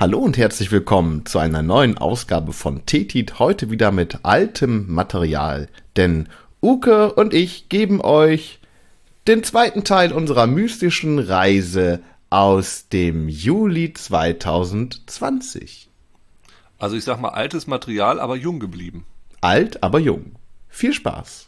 Hallo und herzlich willkommen zu einer neuen Ausgabe von Tetit, heute wieder mit altem Material, denn Uke und ich geben euch den zweiten Teil unserer mystischen Reise aus dem Juli 2020. Also ich sag mal, altes Material, aber jung geblieben. Alt, aber jung. Viel Spaß.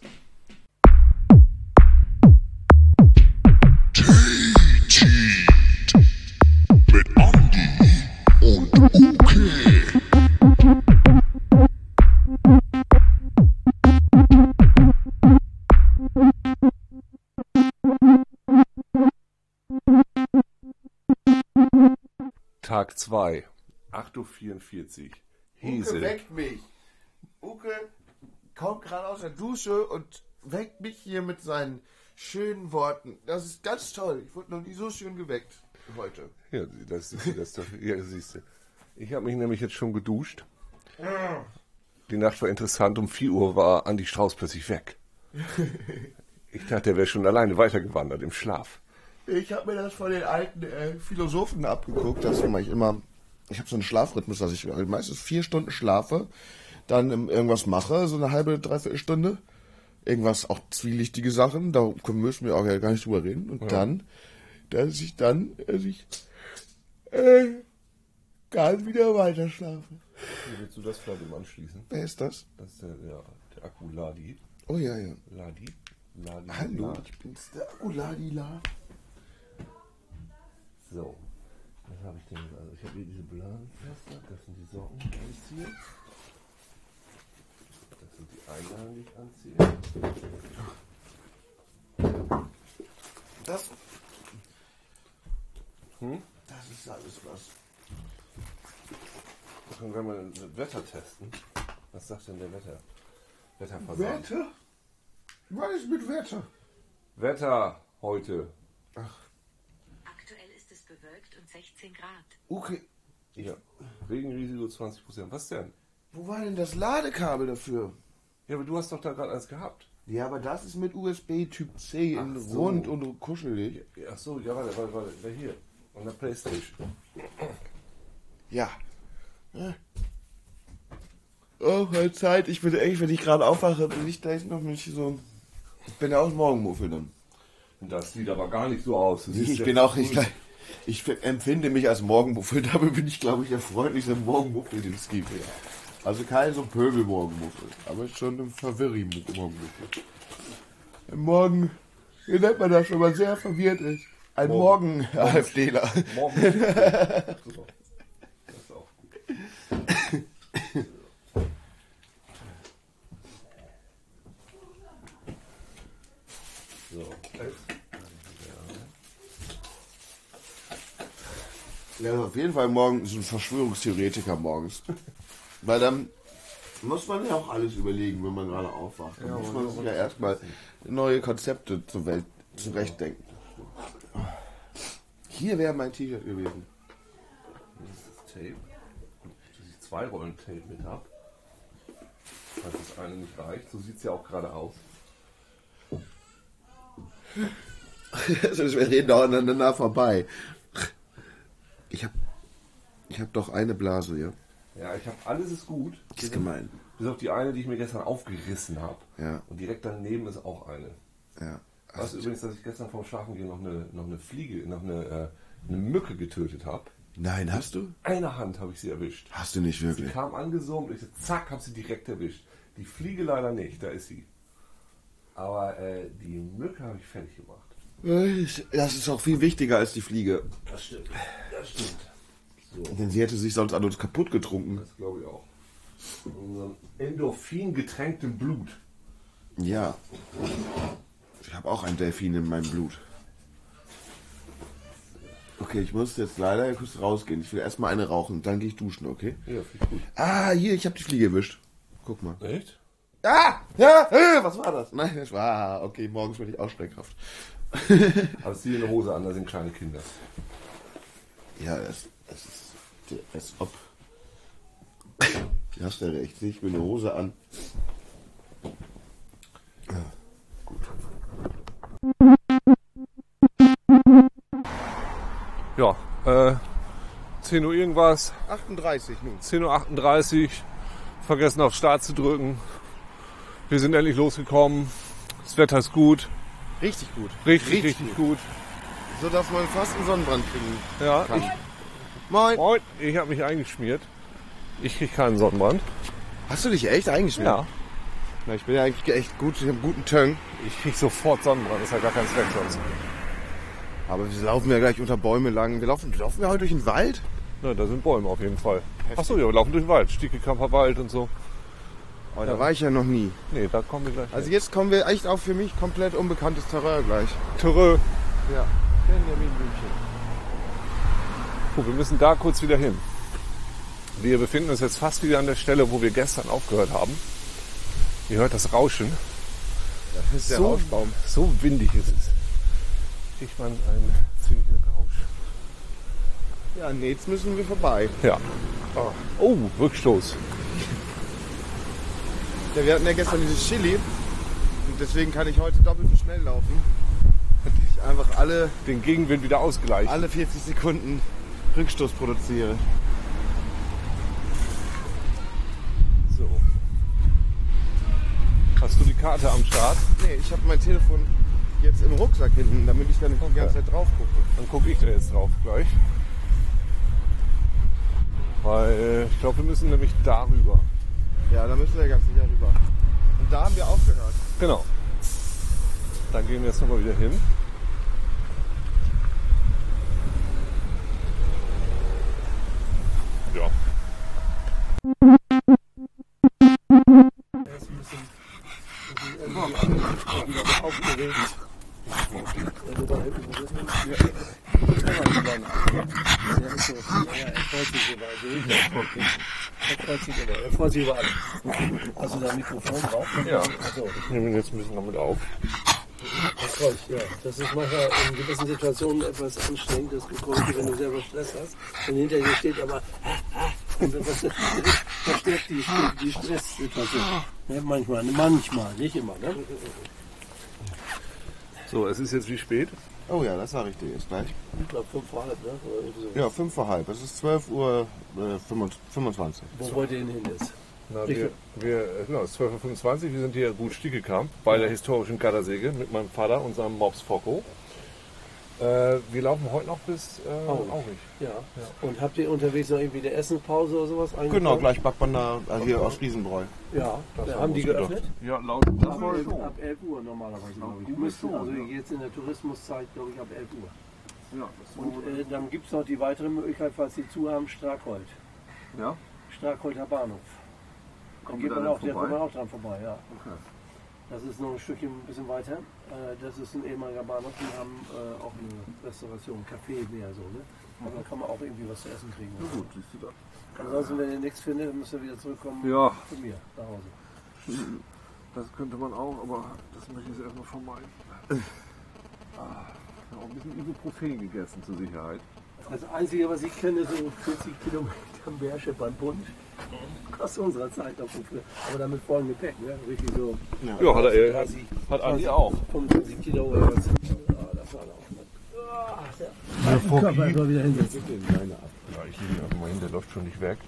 Tag 2, 8:44 Uhr. Häsel. Uke weckt mich. Uke kommt gerade aus der Dusche und weckt mich hier mit seinen schönen Worten. Das ist ganz toll. Ich wurde noch nie so schön geweckt heute. Ja, das ja, siehst du. Ich habe mich nämlich jetzt schon geduscht. Die Nacht war interessant. Um 4 Uhr war Andi Strauß plötzlich weg. Ich dachte, er wäre schon alleine weitergewandert im Schlaf. Ich habe mir das von den alten Philosophen abgeguckt, das mache ich immer. Ich habe so einen Schlafrhythmus, dass ich meistens 4 Stunden schlafe, dann irgendwas mache, so eine halbe, dreiviertel Stunde. Irgendwas, auch zwielichtige Sachen, da müssen wir auch ja gar nicht drüber reden. Und ja, dann gar wieder weiter schlafe. Hier willst du das vielleicht eben anschließen? Wer ist das? Das ist der Akuladi. Oh ja, ja. Ladi. Hallo, ich bin's, der Akuladi La. So, was habe ich denn? Also ich habe hier diese Blasenpflaster, das sind die Socken, die ich anziehe. Das sind die Einlagen, die ich anziehe. Das? Das ist alles was. Dann können wir das Wetter testen. Was sagt denn der Wetterversand? Wetter? Was ist mit Wetter? Wetter heute. Ach. 16 Grad. Okay. Ja. Regenrisiko 20%. Was denn? Wo war denn das Ladekabel dafür? Ja, aber du hast doch da gerade eins gehabt. Ja, aber das ist mit USB Typ C in rund und kuschelig. Ach so, ja, warte. Ja, hier. An der Playstation. Ja. Oh, halt Zeit. Ich bin echt, wenn ich gerade aufwache, bin ich gleich noch nicht so... Ich bin ja auch Morgenmuffel dann. Das sieht aber gar nicht so aus. Ich bin auch nicht... Ich empfinde mich als Morgenmuffel, dabei bin ich, glaube ich, der freundlichste Morgenmuffel, den es gibt. Also kein so Pöbel-Morgenmuffel, aber schon ein Verwirri-Morgenmuffel. Morgen, wie nennt man das, wenn man sehr verwirrt ist? Ein Morgen-AfDler. Morgen. Super. Das ist auch gut. So. Ja, auf jeden Fall morgen ist ein Verschwörungstheoretiker morgens. Weil dann muss man ja auch alles überlegen, wenn man gerade aufwacht. Dann ja, muss man sich ja erstmal neue Konzepte zur Welt zurechtdenken. Hier wäre mein T-Shirt gewesen. Das ist das Tape. Dass ich 2 Rollen Tape mit habe. Falls das eine nicht reicht. So sieht es ja auch gerade aus. Wir reden auch aneinander vorbei. Ich hab doch eine Blase, ja? Ja, ich habe alles ist gut. Das ist gemein. Bis auf die eine, die ich mir gestern aufgerissen habe. Ja. Und direkt daneben ist auch eine. Ja. Weißt du übrigens, dass ich gestern vom Schlafengehen noch eine Fliege, noch eine Mücke getötet habe? Nein, hast du? Mit einer Hand habe ich sie erwischt. Hast du nicht wirklich? Sie kam angezoomt und ich zack, habe sie direkt erwischt. Die Fliege leider nicht, da ist sie. Aber die Mücke habe ich fertig gemacht. Das ist auch viel wichtiger als die Fliege. Das stimmt. So. Denn sie hätte sich sonst an uns kaputt getrunken. Das glaube ich auch. In unserem Endorphin getränktem Blut. Ja. Ich habe auch einen Delfin in meinem Blut. Okay, ich muss jetzt leider kurz rausgehen. Ich will erstmal eine rauchen, dann gehe ich duschen, okay? Ja, viel gut. Ah, hier, ich habe die Fliege erwischt. Guck mal. Echt? Ah! Ja! Was war das? Nein, das war... Okay, morgens bin ich auch schreckhaft. Aber zieh eine Hose an, da sind kleine Kinder. Ja, es ist als ob. Du hast ja recht, zieh ich mir eine Hose an. Ja, gut. Ja, 10 Uhr irgendwas. 38 nun. 10.38 Uhr. Vergessen auf Start zu drücken. Wir sind endlich losgekommen. Das Wetter ist gut. Richtig gut. Richtig gut. So dass man fast einen Sonnenbrand kriegen kann. Moin. Moin. Ich habe mich eingeschmiert. Ich krieg keinen Sonnenbrand. Hast du dich echt eingeschmiert? Ja. Na, ich bin ja eigentlich echt gut. Ich habe einen guten Tön. Ich krieg sofort Sonnenbrand. Das ist ja gar kein Zweck sonst. Aber wir laufen ja gleich unter Bäume lang. Laufen wir heute durch den Wald? Na, da sind Bäume auf jeden Fall. Achso, ja, wir laufen durch den Wald. Stiekelkamper Wald und so. Aber da war ich ja noch nie. Nee, da kommen wir gleich. Also jetzt kommen wir echt auf für mich komplett unbekanntes Terrain gleich. Terrain. Ja. Benjamin Blümchen. Puh, wir müssen da kurz wieder hin. Wir befinden uns jetzt fast wieder an der Stelle, wo wir gestern aufgehört haben. Ihr hört das Rauschen. Das ist der Rauschbaum. So windig ist es. Ich meine, ein ziemlicher Rausch. Ja, nee, jetzt müssen wir vorbei. Ja. Oh, Rückstoß. Ja, wir hatten ja gestern dieses Chili. Und deswegen kann ich heute doppelt so schnell laufen. Dass ich einfach alle... Den Gegenwind wieder ausgleichen. Alle 40 Sekunden Rückstoß produziere. So. Hast du die Karte am Start? Nee, ich habe mein Telefon... jetzt im Rucksack hinten, damit ich da nicht die ganze Zeit drauf gucke. Dann gucke ich da jetzt drauf gleich. Weil ich glaube, wir müssen nämlich darüber. Ja, da müssen wir ganz sicher rüber. Und da haben wir aufgehört. Genau. Dann gehen wir jetzt nochmal wieder hin. Ja. Er freut sich über alles. Hast du da ein Mikrofon drauf? Ja. So. Ich nehme ihn jetzt ein bisschen damit auf. Ja. Das ist manchmal in gewissen Situationen etwas anstrengendes Geräusch, wenn du selber Stress hast. Wenn hinter dir steht aber... Das stärkt die Stresssituation. Ja, manchmal, nicht immer. Ne? So, es ist jetzt wie spät? Oh ja, das war richtig, jetzt gleich. Ich glaube 5 vor halb, ne? Oder so. Ja, 5 vor halb, es ist 12:25 Uhr. Wo wollt ihr denn hin jetzt? Na, genau, es ist 12:25 Uhr, wir sind hier gut Stiekelkamp, bei der historischen Gardasäge mit meinem Vater und seinem Mops Foko. Wir laufen heute noch bis Aurich. Ja. Und habt ihr unterwegs noch irgendwie eine Essenspause oder sowas eingeplant? Genau, gleich backt man da hier Ostfriesenbräu. Ja, das haben die geöffnet? Ja, laut ab 11 Uhr normalerweise, glaube ich. Müssen, also jetzt in der Tourismuszeit, glaube ich, ab 11 Uhr. Ja, und dann gibt es noch die weitere Möglichkeit, falls die zu haben, Strackhold. Ja? Strackholder Bahnhof. Da geht man auch dran vorbei, ja. Okay. Das ist noch ein Stückchen ein bisschen weiter. Das ist ein ehemaliger Bahnhof. Die haben auch eine Restauration, ein Café mehr so. Ne? Aber da kann man auch irgendwie was zu essen kriegen. Na gut, siehst du da. Ansonsten, wenn ihr nichts findet, müsst ihr wieder zurückkommen zu mir nach Hause. Das könnte man auch, aber das möchte ich jetzt erstmal vermeiden. Ich habe auch ein bisschen Ibuprofen gegessen zur Sicherheit. Das Einzige, was ich kenne, so 40 Kilometer Bärscheppan-Bund. Kostet unserer Zeit auf jeden Fall. Aber dann mit vollem Gepäck, ne? Richtig so. Ja, hat er. Hat Andi auch. 25 Kilo oder was. Ah, das war auch. Ich kann einfach wieder hinsetzen. Ja, ich liege einfach mal hin, der läuft schon nicht weg.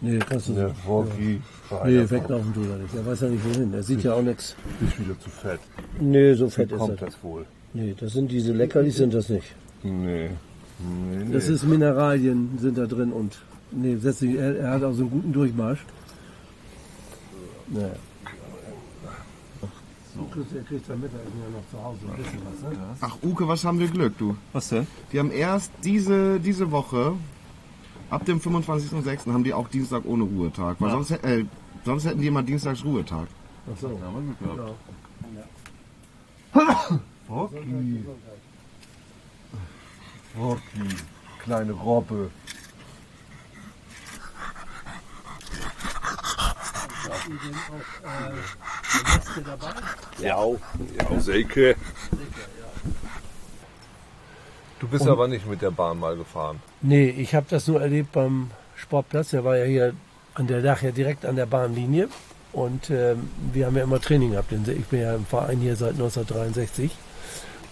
Nee, kannst du nicht. Der Forky. Nee, weglaufen tut er nicht. Er weiß ja nicht wohin. Er sieht ja auch nichts. Du bist wieder zu fett. Nee, so fett ist er. Kommt das wohl? Nee, das sind diese Leckerlis, sind das nicht. Nee. Nee, nee. Das ist Mineralien, sind da drin und nee, er hat auch so einen guten Durchmarsch. Naja. So. Er kriegt am Mittagessen ja noch zu Hause ein bisschen was, ne? Ach Uke, was haben wir Glück, du. Was denn? Die haben erst diese Woche, ab dem 25.06. haben die auch Dienstag ohne Ruhetag. Weil sonst hätten die immer Dienstags Ruhetag. Ach so. Ja, haben wir Glück gehabt. Genau. Okay. Rocky, kleine Robbe. Habt ihr denn auch eine Maske dabei? Ja, Säcke. Du bist aber nicht mit der Bahn mal gefahren. Nee, ich habe das nur erlebt beim Sportplatz. Der war ja hier an der Dach, ja direkt an der Bahnlinie. Und wir haben ja immer Training gehabt. Ich bin ja im Verein hier seit 1963.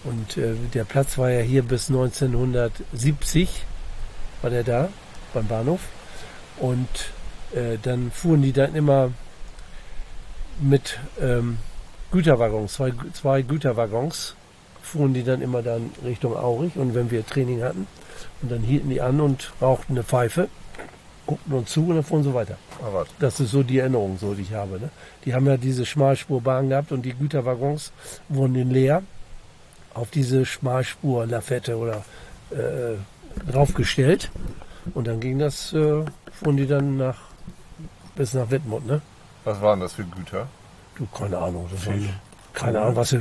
Und der Platz war ja hier bis 1970, war der da. beim Bahnhof. Und dann fuhren die dann immer mit Güterwaggons, zwei Güterwaggons, fuhren die dann immer dann Richtung Aurich. Und wenn wir Training hatten, und dann hielten die an und rauchten eine Pfeife, guckten uns zu und dann fuhren sie weiter. Aber das ist so die Erinnerung, so die ich habe. Ne? Die haben ja diese Schmalspurbahn gehabt und die Güterwaggons wurden in Leer auf diese Schmalspur-Lafette oder draufgestellt. Und dann ging das, fuhren die dann nach, bis nach Wittmund. Ne? Was waren das für Güter? Du, keine Ahnung. Das waren, keine Ahnung, was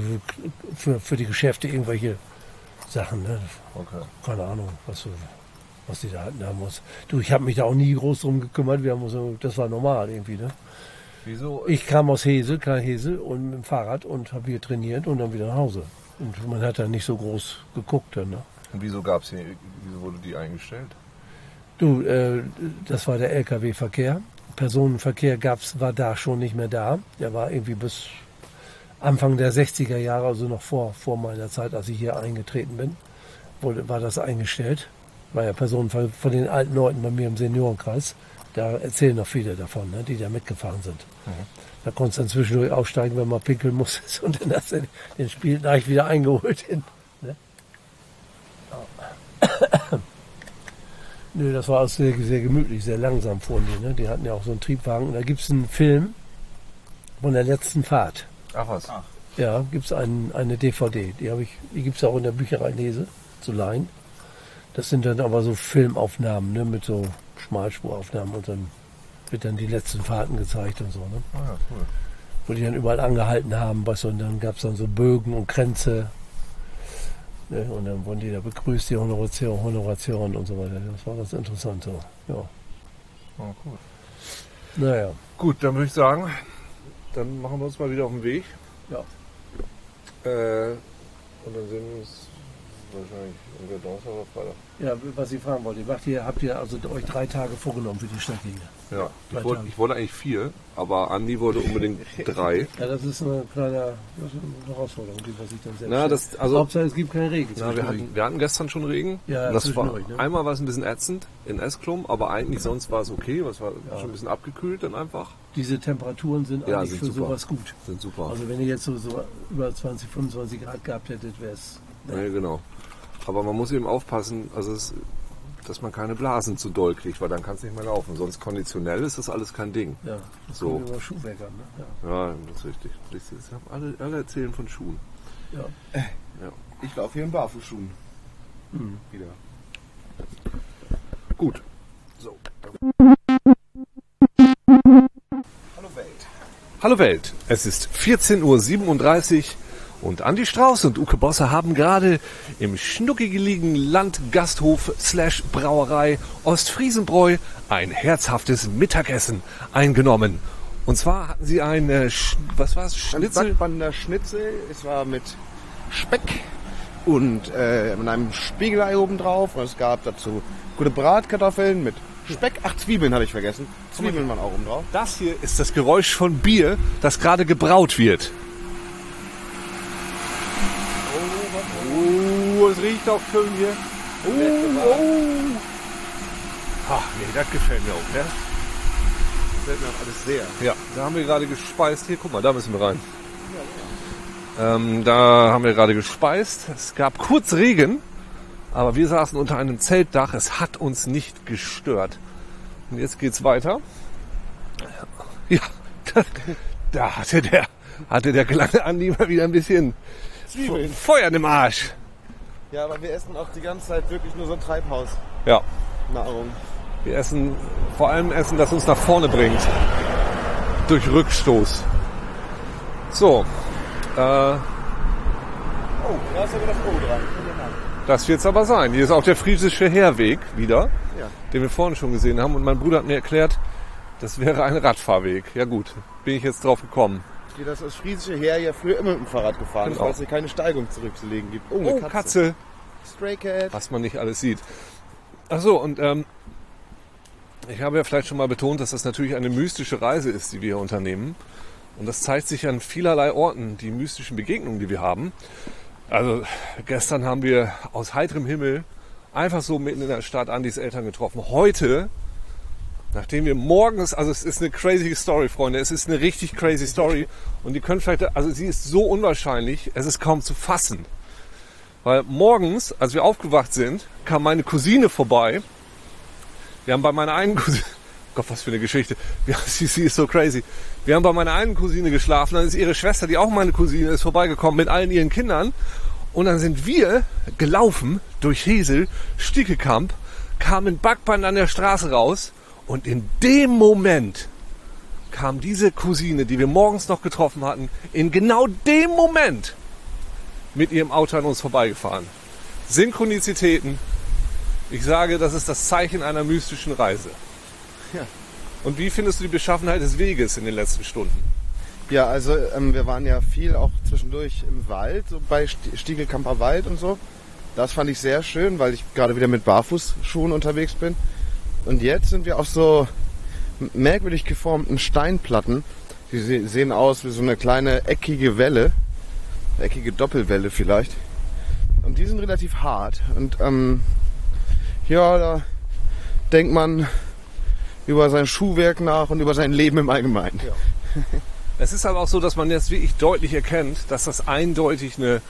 für die Geschäfte irgendwelche Sachen. Ne? Okay. Keine Ahnung, was die da hatten haben muss. Du, ich habe mich da auch nie groß drum gekümmert. Wir haben uns, das war normal irgendwie. Ne? Wieso? Ich kam aus Häsel, Klein Häsel, und mit dem Fahrrad und habe hier trainiert und dann wieder nach Hause. Und man hat da nicht so groß geguckt. Dann, ne? Und wieso gab's die, wieso wurde die eingestellt? Du, das war der LKW-Verkehr. Personenverkehr gab's, war da schon nicht mehr da. Der war irgendwie bis Anfang der 60er Jahre, also noch vor meiner Zeit, als ich hier eingetreten bin, war das eingestellt. War ja Personenverkehr von den alten Leuten bei mir im Seniorenkreis. Da erzählen noch viele davon, ne, die da mitgefahren sind. Mhm. Da konntest du dann zwischendurch aufsteigen, wenn man pinkeln musste. Und dann hast du den Spielteich wieder eingeholt hin. Ne? Ja. Nö, das war auch sehr, sehr gemütlich, sehr langsam fuhren die. Ne? Die hatten ja auch so einen Triebwagen. Und da gibt es einen Film von der letzten Fahrt. Ach was? Ach. Ja, gibt es eine DVD. Die gibt es auch in der Bücherei Lese zu leihen. Das sind dann aber so Filmaufnahmen, ne, mit so Schmalspuraufnahmen, und dann wird dann die letzten Fahrten gezeigt und so. Ne? Ah ja, cool. Wo die dann überall angehalten haben, weißt du, und dann gab es dann so Bögen und Kränze. Ne? Und dann wurden die da begrüßt, die Honoration und so weiter. Das war ganz interessant so. Ja. Ah, cool. Naja. Gut, dann würde ich sagen, dann machen wir uns mal wieder auf den Weg. Ja. Und dann sehen wir uns wahrscheinlich unter Donnerstag oder Freitag. Ja, was ich fragen wollte, habt ihr also euch 3 Tage vorgenommen für die Stadtlinie? Ja, ich wollte eigentlich 4, aber Andi wollte unbedingt 3. Ja, das ist eine kleine Herausforderung, die man sich dann selbst stellt. Also, Hauptsache, es gibt keinen Regen. Na, wir hatten gestern schon Regen. Ja, das war, ne? Einmal war es ein bisschen ätzend in Esklum, aber eigentlich sonst war es okay. Es war schon ein bisschen abgekühlt dann einfach. Diese Temperaturen sind eigentlich sind für super. Sowas gut. Sind super. Also wenn ihr jetzt so über 20, 25 Grad gehabt hättet, wäre es... Ja, genau. Aber man muss eben aufpassen, also dass man keine Blasen zu doll kriegt, weil dann kann es nicht mehr laufen. Sonst konditionell ist das alles kein Ding. Ja, das so. Über Schuhwerk an, ne? Ja, das ist richtig. Das haben alle erzählen von Schuhen. Ja. Ja. Ich laufe hier in Barfußschuhen. Mhm. Wieder. Gut. So. Hallo Welt. Hallo Welt. Es ist 14:37 Uhr. Und Andi Strauß und Uke Bosse haben gerade im schnuckig gelegenen Landgasthof/Brauerei Ostfriesenbräu ein herzhaftes Mittagessen eingenommen. Und zwar hatten sie Schnitzel? Ein Backbander Schnitzel. Es war mit Speck und mit einem Spiegelei obendrauf. Und es gab dazu gute Bratkartoffeln mit Speck. Ach, Zwiebeln habe ich vergessen. Zwiebeln waren auch obendrauf. Das hier ist das Geräusch von Bier, das gerade gebraut wird. Es riecht auch schön hier. Ach nee, das gefällt mir auch. Ne? Das gefällt mir auch alles sehr. Ja, da haben wir gerade gespeist. Hier, guck mal, da müssen wir rein. Da haben wir gerade gespeist. Es gab kurz Regen, aber wir saßen unter einem Zeltdach. Es hat uns nicht gestört. Und jetzt geht's weiter. Ja, da hatte der kleine Andi mal wieder ein bisschen Zwiebeln. Feuer im Arsch. Ja, aber wir essen auch die ganze Zeit wirklich nur so ein Treibhaus. Ja. Nahrung. Wir essen vor allem Essen, das uns nach vorne bringt. Durch Rückstoß. So. Oh, da ist aber das O dran. Das wird's aber sein. Hier ist auch der friesische Heerweg wieder, den wir vorhin schon gesehen haben. Und mein Bruder hat mir erklärt, das wäre ein Radfahrweg. Ja gut, bin ich jetzt drauf gekommen. Das friesische Heer ja früher immer mit dem Fahrrad gefahren, genau. Weil es hier keine Steigung zurückzulegen gibt. Oh, eine Katze. Stray Cat. Was man nicht alles sieht. Achso, und ich habe ja vielleicht schon mal betont, dass das natürlich eine mystische Reise ist, die wir hier unternehmen. Und das zeigt sich an vielerlei Orten, die mystischen Begegnungen, die wir haben. Also gestern haben wir aus heiterem Himmel einfach so mitten in der Stadt Andis Eltern getroffen. Heute, nachdem wir morgens, also es ist eine crazy Story, Freunde, es ist eine richtig crazy Story und die können vielleicht, also sie ist so unwahrscheinlich, es ist kaum zu fassen. Weil morgens, als wir aufgewacht sind, kam meine Cousine vorbei. Wir haben bei meiner einen Cousine, Gott, was für eine Geschichte, sie ist so crazy. Wir haben bei meiner einen Cousine geschlafen, dann ist ihre Schwester, die auch meine Cousine ist, vorbeigekommen mit allen ihren Kindern. Und dann sind wir gelaufen durch Häsel, Stiekelkamp, kamen in Backband an der Straße raus und in dem Moment kam diese Cousine, die wir morgens noch getroffen hatten, in genau dem Moment mit ihrem Auto an uns vorbeigefahren. Synchronizitäten. Ich sage, das ist das Zeichen einer mystischen Reise. Ja. Und wie findest du die Beschaffenheit des Weges in den letzten Stunden? Ja, also wir waren ja viel auch zwischendurch im Wald, so bei Stiekelkamper Wald und so. Das fand ich sehr schön, weil ich gerade wieder mit Barfußschuhen unterwegs bin. Und jetzt sind wir auf so merkwürdig geformten Steinplatten. Die sehen aus wie so eine kleine eckige Welle, eine eckige Doppelwelle vielleicht. Und die sind relativ hart. Und ja, da denkt man über sein Schuhwerk nach und über sein Leben im Allgemeinen. Ja. Es ist aber auch so, dass man jetzt wirklich deutlich erkennt, dass das eindeutig eine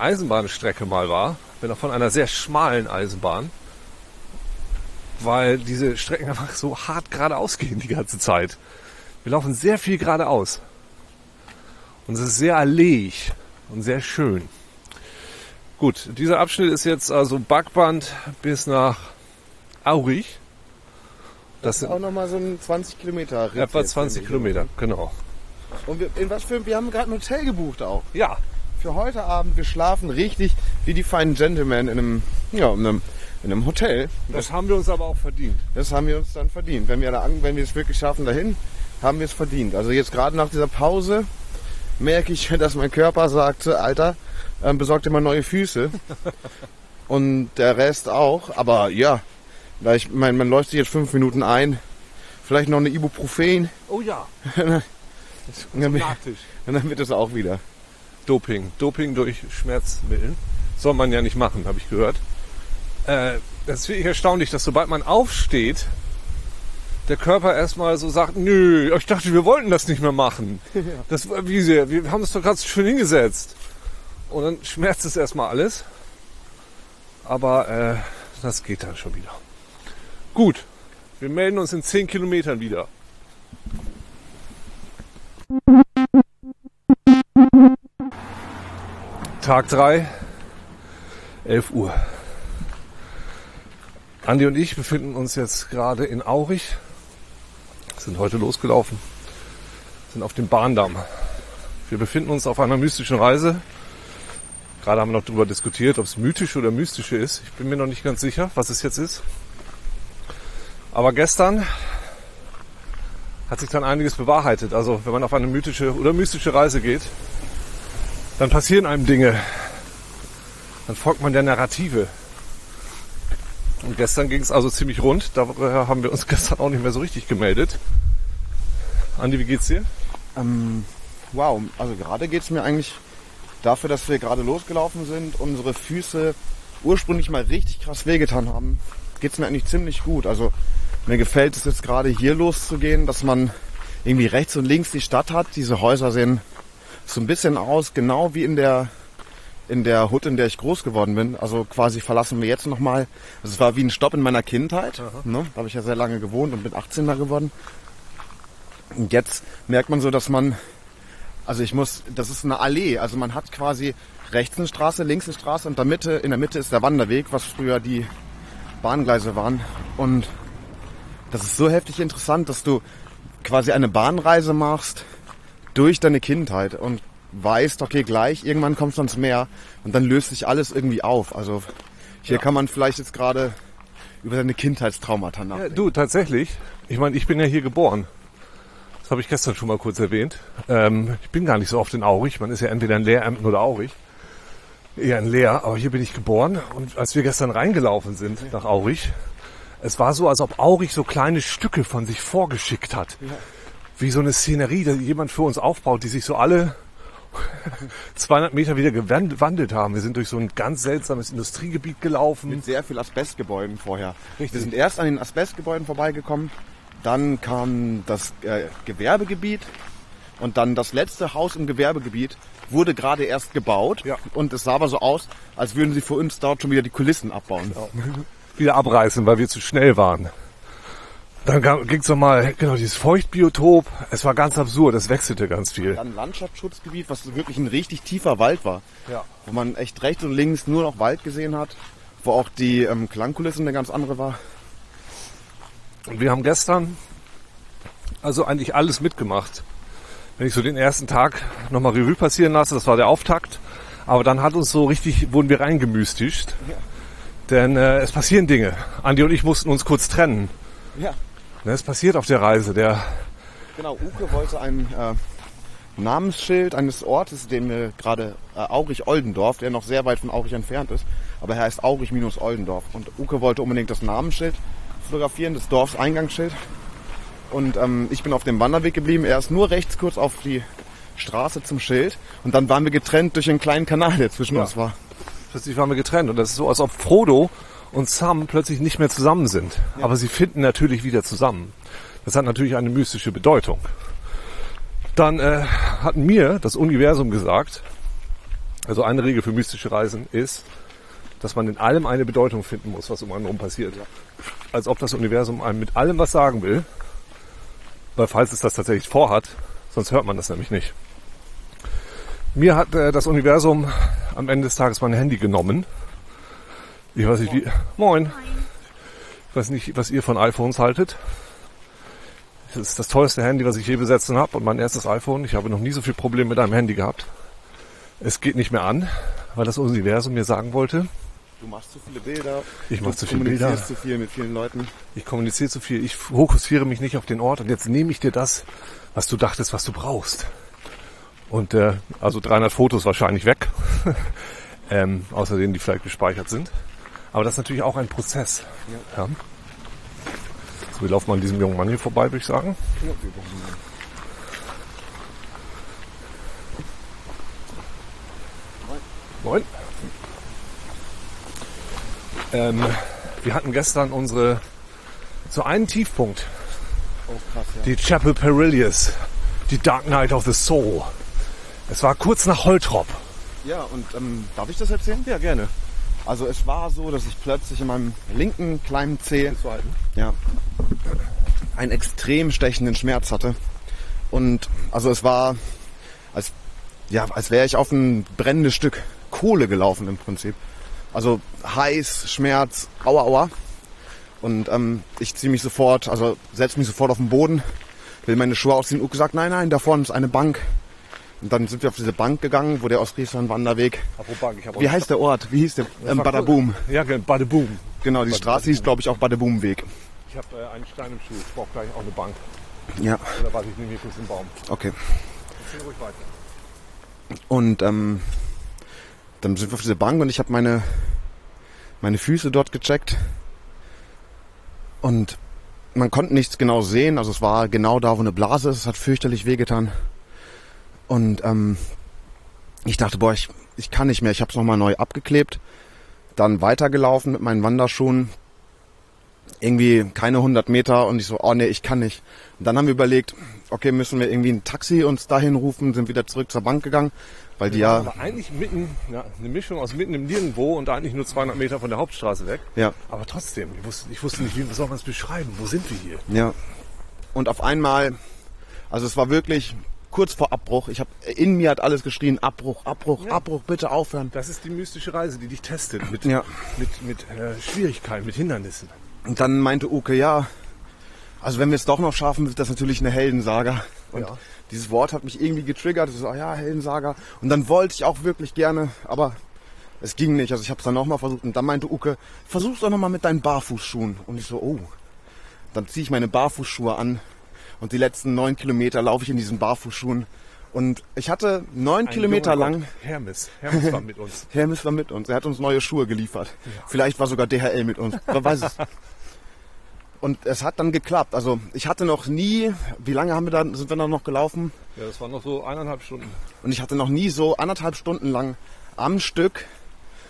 Eisenbahnstrecke mal war, wenn auch von einer sehr schmalen Eisenbahn, weil diese Strecken einfach so hart geradeaus gehen die ganze Zeit. Wir laufen sehr viel geradeaus und es ist sehr alleig und sehr schön. Gut, dieser Abschnitt ist jetzt also Backband bis nach Aurich. Das sind auch nochmal so ein 20 Kilometer. Etwa 20 Kilometer, genau. Und wir haben gerade ein Hotel gebucht auch. Ja. Für heute Abend, wir schlafen richtig wie die feinen Gentlemen in einem Hotel. Das haben wir uns aber auch verdient. Das haben wir uns dann verdient. Wenn wir es wirklich schaffen dahin, haben wir es verdient. Also jetzt gerade nach dieser Pause merke ich, dass mein Körper sagt, Alter, besorgt dir mal neue Füße. Und der Rest auch. Aber ja, ich meine, man läuft sich jetzt 5 Minuten ein. Vielleicht noch eine Ibuprofen. Oh ja. Und dann wird es auch wieder. Doping durch Schmerzmittel. Soll man ja nicht machen, habe ich gehört. Das ist wirklich erstaunlich, dass sobald man aufsteht, der Körper erstmal so sagt, nö, ich dachte, wir wollten das nicht mehr machen. Das, wir haben es doch gerade so schön hingesetzt. Und dann schmerzt es erstmal alles. Aber das geht dann schon wieder. Gut, wir melden uns in 10 Kilometern wieder. Tag 3, 11 Uhr. Andi und ich befinden uns jetzt gerade in Aurich, sind heute losgelaufen, sind auf dem Bahndamm. Wir befinden uns auf einer mystischen Reise. Gerade haben wir noch darüber diskutiert, ob es mythisch oder mystische ist. Ich bin mir noch nicht ganz sicher, was es jetzt ist. Aber gestern hat sich dann einiges bewahrheitet. Also wenn man auf eine mythische oder mystische Reise geht, dann passieren einem Dinge. Dann folgt man der Narrative. Und gestern ging es also ziemlich rund. Daher haben wir uns gestern auch nicht mehr so richtig gemeldet. Andi, wie geht's dir? Wow, also gerade geht's mir eigentlich dafür, dass wir gerade losgelaufen sind, unsere Füße ursprünglich mal richtig krass wehgetan haben, geht's mir eigentlich ziemlich gut. Also mir gefällt es jetzt gerade hier loszugehen, dass man irgendwie rechts und links die Stadt hat. Diese Häuser sehen so ein bisschen aus, genau wie in der Hut, in der ich groß geworden bin. Also quasi verlassen wir jetzt nochmal. Also es war wie ein Stopp in meiner Kindheit. Ne? Da habe ich ja sehr lange gewohnt und bin 18er geworden. Und jetzt merkt man so, dass man, also das ist eine Allee. Also man hat quasi rechts eine Straße, links eine Straße und in der Mitte ist der Wanderweg, was früher die Bahngleise waren. Und das ist so heftig interessant, dass du quasi eine Bahnreise machst durch deine Kindheit und weißt, okay, gleich, irgendwann kommst du ans Meer und dann löst sich alles irgendwie auf. Also hier kann man vielleicht jetzt gerade über deine Kindheitstraumata nachdenken. Ja, du, tatsächlich. Ich meine, ich bin ja hier geboren. Das habe ich gestern schon mal kurz erwähnt. Ich bin gar nicht so oft in Aurich. Man ist ja entweder in Lehrämten oder Aurich. Eher in Leer, aber hier bin ich geboren. Und als wir gestern reingelaufen sind nach Aurich, es war so, als ob Aurich so kleine Stücke von sich vorgeschickt hat. Ja. Wie so eine Szenerie, die jemand für uns aufbaut, die sich so alle 200 Meter wieder gewandelt haben. Wir sind durch so ein ganz seltsames Industriegebiet gelaufen. Mit sehr viel Asbestgebäuden vorher. Richtig. Wir sind erst an den Asbestgebäuden vorbeigekommen, dann kam das Gewerbegebiet und dann das letzte Haus im Gewerbegebiet wurde gerade erst gebaut. Ja. Und es sah aber so aus, als würden sie für uns dort schon wieder die Kulissen abbauen. Genau. Wieder abreißen, weil wir zu schnell waren. Dann ging es nochmal, genau, dieses Feuchtbiotop. Es war ganz absurd, es wechselte ganz viel. Dann ein Landschaftsschutzgebiet, was wirklich ein richtig tiefer Wald war. Ja. Wo man echt rechts und links nur noch Wald gesehen hat. Wo auch die Klangkulisse eine ganz andere war. Und wir haben gestern also eigentlich alles mitgemacht. Wenn ich so den ersten Tag nochmal Revue passieren lasse, das war der Auftakt. Aber dann hat uns so richtig, wurden wir reingemüstigt. Ja. Denn es passieren Dinge. Andi und ich mussten uns kurz trennen. Ja. Es passiert auf der Reise. Genau, Uke wollte ein Namensschild eines Ortes, den wir gerade Aurich-Oldendorf, der noch sehr weit von Aurich entfernt ist, aber er heißt Aurich-Oldendorf. Und Uke wollte unbedingt das Namensschild fotografieren, das Dorfseingangsschild. Und ich bin auf dem Wanderweg geblieben. Er ist nur rechts kurz auf die Straße zum Schild. Und dann waren wir getrennt durch einen kleinen Kanal, der zwischen uns war. Plötzlich waren wir getrennt. Und das ist so, als ob Frodo und Sam plötzlich nicht mehr zusammen sind. Ja. Aber sie finden natürlich wieder zusammen. Das hat natürlich eine mystische Bedeutung. Dann hat mir das Universum gesagt, also eine Regel für mystische Reisen ist, dass man in allem eine Bedeutung finden muss, was um einen rum passiert. Ja. Als ob das Universum einem mit allem was sagen will. Weil falls es das tatsächlich vorhat, sonst hört man das nämlich nicht. Mir hat das Universum am Ende des Tages mein Handy genommen. Ich weiß nicht, wie... Moin. Ich weiß nicht, was ihr von iPhones haltet. Das ist das teuerste Handy, was ich je besessen habe und mein erstes iPhone. Ich habe noch nie so viel Probleme mit einem Handy gehabt. Es geht nicht mehr an, weil das Universum mir sagen wollte... Du machst zu viele Bilder. Ich mache zu viele Bilder. Du kommunizierst zu viel mit vielen Leuten. Ich kommuniziere zu viel. Ich fokussiere mich nicht auf den Ort. Und jetzt nehme ich dir das, was du dachtest, was du brauchst. Und also 300 Fotos wahrscheinlich weg. Außer denen, die vielleicht gespeichert sind. Aber das ist natürlich auch ein Prozess. Ja. Ja. So, wir laufen mal an diesem jungen Mann hier vorbei, würde ich sagen. Ja, wir brauchen einen. Moin. Moin. Wir hatten gestern unsere, so einen Tiefpunkt. Oh, krass, ja. Die Chapel Perilous, die Dark Night of the Soul. Es war kurz nach Holtrop. Ja, und darf ich das erzählen? Ja, gerne. Also es war so, dass ich plötzlich in meinem linken kleinen Zeh einen extrem stechenden Schmerz hatte. Und also es war, als wäre ich auf ein brennendes Stück Kohle gelaufen im Prinzip. Also heiß, Schmerz, aua, aua. Und ich setze mich sofort auf den Boden, will meine Schuhe ausziehen. Uke sagt, nein, da vorne ist eine Bank. Und dann sind wir auf diese Bank gegangen, wo der Ostfriesland-Wanderweg... Wie heißt der Ort? Wie hieß der? Badaboom. Cool. Ja, Badaboom. Genau, die Straße hieß, glaube ich, auch Badaboom-Weg. Ich habe einen Stein im Schuh. Ich brauche gleich auch eine Bank. Ja. Oder warte, ich nehme hier kurz den Baum. Okay. Jetzt ruhig weiter. Und dann sind wir auf diese Bank und ich habe meine Füße dort gecheckt. Und man konnte nichts genau sehen. Also es war genau da, wo eine Blase ist. Es hat fürchterlich wehgetan. Und ich dachte, ich kann nicht mehr. Ich habe es nochmal neu abgeklebt. Dann weitergelaufen mit meinen Wanderschuhen. Irgendwie keine 100 Meter. Und ich so, oh nee, ich kann nicht. Und dann haben wir überlegt, okay, müssen wir irgendwie ein Taxi uns dahin rufen. Sind wieder zurück zur Bank gegangen. Weil die ja... Aber eigentlich eine Mischung aus mitten im Nirgendwo und eigentlich nur 200 Meter von der Hauptstraße weg. Ja. Aber trotzdem, ich wusste nicht, wie soll man es beschreiben. Wo sind wir hier? Ja. Und auf einmal, also es war wirklich... kurz vor Abbruch. In mir hat alles geschrien, Abbruch, ja. Abbruch, bitte aufhören. Das ist die mystische Reise, die dich testet mit Schwierigkeiten, mit Hindernissen. Und dann meinte Uke, also wenn wir es doch noch schaffen, wird das natürlich eine Heldensaga. Und dieses Wort hat mich irgendwie getriggert. Ich so, Heldensaga. Und dann wollte ich auch wirklich gerne, aber es ging nicht. Also ich habe es dann nochmal versucht. Und dann meinte Uke, versuch's doch nochmal mit deinen Barfußschuhen. Und ich so, oh. Dann ziehe ich meine Barfußschuhe an. Und die letzten 9 Kilometer laufe ich in diesen Barfußschuhen. Und ich hatte 9 Kilometer lang... Hermes war mit uns. Hermes war mit uns. Er hat uns neue Schuhe geliefert. Ja. Vielleicht war sogar DHL mit uns. Wer weiß es. Und es hat dann geklappt. Also ich hatte noch nie, wie lange haben wir dann, sind wir dann noch gelaufen? Ja, das waren noch so 1,5 Stunden. Und ich hatte noch nie so 1,5 Stunden lang am Stück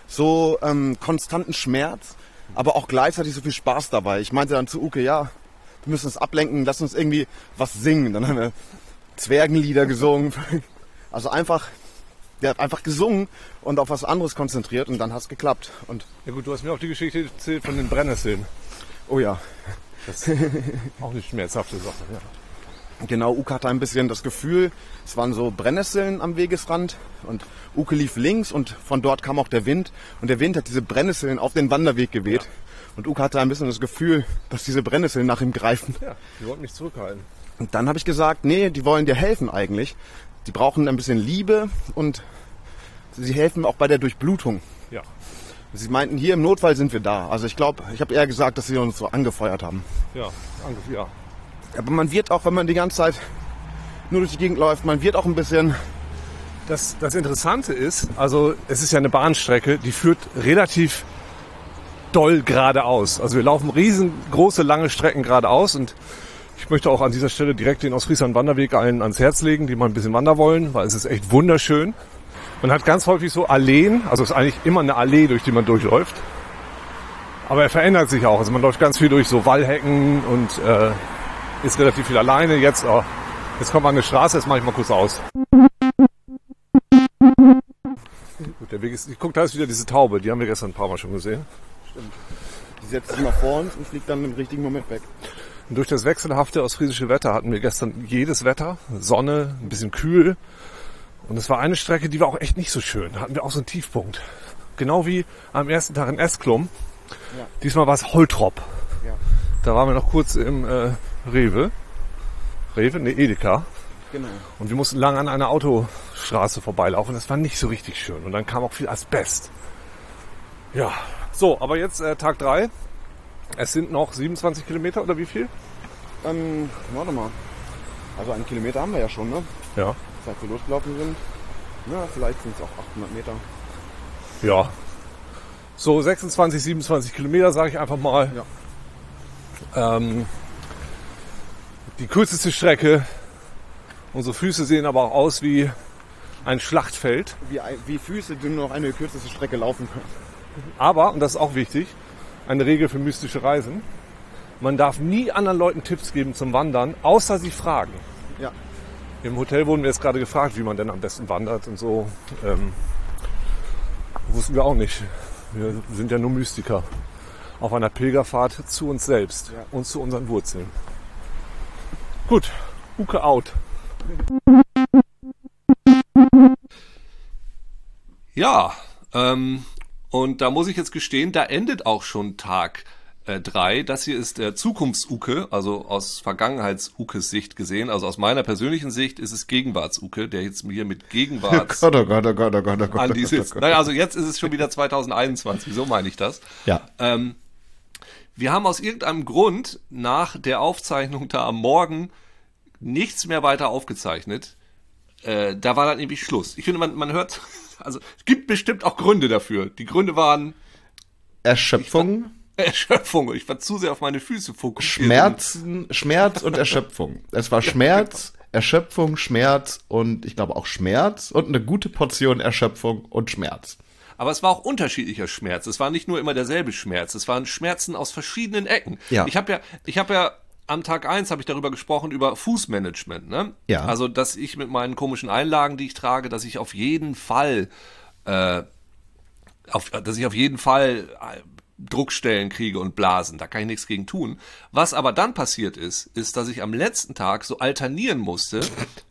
so konstanten Schmerz, aber auch gleichzeitig so viel Spaß dabei. Ich meinte dann zu Uke, ja, wir müssen uns ablenken, lass uns irgendwie was singen. Dann haben wir Zwergenlieder gesungen. Also einfach, der hat einfach gesungen und auf was anderes konzentriert und dann hat es geklappt. Und ja gut, du hast mir auch die Geschichte erzählt von den Brennnesseln. Oh ja. Das ist auch eine schmerzhafte Sache. Ja. Genau, Uke hatte ein bisschen das Gefühl, es waren so Brennnesseln am Wegesrand und Uke lief links und von dort kam auch der Wind und der Wind hat diese Brennnesseln auf den Wanderweg geweht. Ja. Und Uke hatte ein bisschen das Gefühl, dass diese Brennnesseln nach ihm greifen. Ja, die wollten mich zurückhalten. Und dann habe ich gesagt, nee, die wollen dir helfen eigentlich. Die brauchen ein bisschen Liebe und sie helfen auch bei der Durchblutung. Ja. Sie meinten, hier im Notfall sind wir da. Also ich glaube, ich habe eher gesagt, dass sie uns so angefeuert haben. Ja, ja. Aber man wird auch, wenn man die ganze Zeit nur durch die Gegend läuft, man wird auch ein bisschen... Das Interessante ist, also es ist ja eine Bahnstrecke, die führt relativ doll geradeaus. Also wir laufen riesengroße, lange Strecken geradeaus und ich möchte auch an dieser Stelle direkt den Ostfriesland-Wanderweg allen ans Herz legen, die mal ein bisschen wandern wollen, weil es ist echt wunderschön. Man hat ganz häufig so Alleen, also es ist eigentlich immer eine Allee, durch die man durchläuft. Aber er verändert sich auch, also man läuft ganz viel durch so Wallhecken und ist relativ viel alleine. Jetzt kommt man an eine Straße, jetzt mache ich mal kurz aus. Gut, der Weg ist, guck, da ist wieder diese Taube, die haben wir gestern ein paar Mal schon gesehen. Stimmt, die setzt sich mal vor uns und fliegt dann im richtigen Moment weg. Und durch das wechselhafte ostfriesische Wetter hatten wir gestern jedes Wetter, Sonne, ein bisschen kühl. Und es war eine Strecke, die war auch echt nicht so schön. Da hatten wir auch so einen Tiefpunkt. Genau wie am ersten Tag in Esklum. Ja. Diesmal war es Holtrop. Ja. Da waren wir noch kurz im Rewe. Edeka. Genau. Und wir mussten lang an einer Autostraße vorbeilaufen. Das war nicht so richtig schön. Und dann kam auch viel Asbest. Ja, so, aber jetzt Tag 3. Es sind noch 27 Kilometer oder wie viel? Warte mal. Also 1 Kilometer haben wir ja schon, ne? Ja. Seit wir losgelaufen sind. Ja, vielleicht sind es auch 800 Meter. Ja. So 26, 27 Kilometer, sage ich einfach mal. Ja. Die kürzeste Strecke. Unsere Füße sehen aber auch aus wie ein Schlachtfeld. Wie Füße, die nur noch eine kürzeste Strecke laufen können. Aber, und das ist auch wichtig, eine Regel für mystische Reisen. Man darf nie anderen Leuten Tipps geben zum Wandern, außer sie fragen. Ja. Im Hotel wurden wir jetzt gerade gefragt, wie man denn am besten wandert und so. Wussten wir auch nicht. Wir sind ja nur Mystiker. Auf einer Pilgerfahrt zu uns selbst ja. Und zu unseren Wurzeln. Gut, Uke out. Ja, und da muss ich jetzt gestehen, da endet auch schon Tag 3. Das hier ist Zukunfts-Uke, also aus Vergangenheits-Ukes Sicht gesehen. Also aus meiner persönlichen Sicht ist es Gegenwarts-Uke, der jetzt hier mit Gegenwarts an die sitzt. Naja, also jetzt ist es schon wieder 2021, so meine ich das. Ja. Wir haben aus irgendeinem Grund nach der Aufzeichnung da am Morgen nichts mehr weiter aufgezeichnet. Da war dann nämlich Schluss. Ich finde, man hört... Also es gibt bestimmt auch Gründe dafür. Die Gründe waren... Erschöpfung. Ich war zu sehr auf meine Füße fokussiert. Schmerz und Erschöpfung. Es war Schmerz, Erschöpfung, Schmerz und ich glaube auch Schmerz und eine gute Portion Erschöpfung und Schmerz. Aber es war auch unterschiedlicher Schmerz. Es war nicht nur immer derselbe Schmerz. Es waren Schmerzen aus verschiedenen Ecken. Ja. Ich habe ja am Tag 1 habe ich darüber gesprochen, über Fußmanagement, ne? Ja. Also, dass ich mit meinen komischen Einlagen, die ich trage, dass ich auf jeden Fall, Druckstellen kriege und Blasen. Da kann ich nichts gegen tun. Was aber dann passiert ist, dass ich am letzten Tag so alternieren musste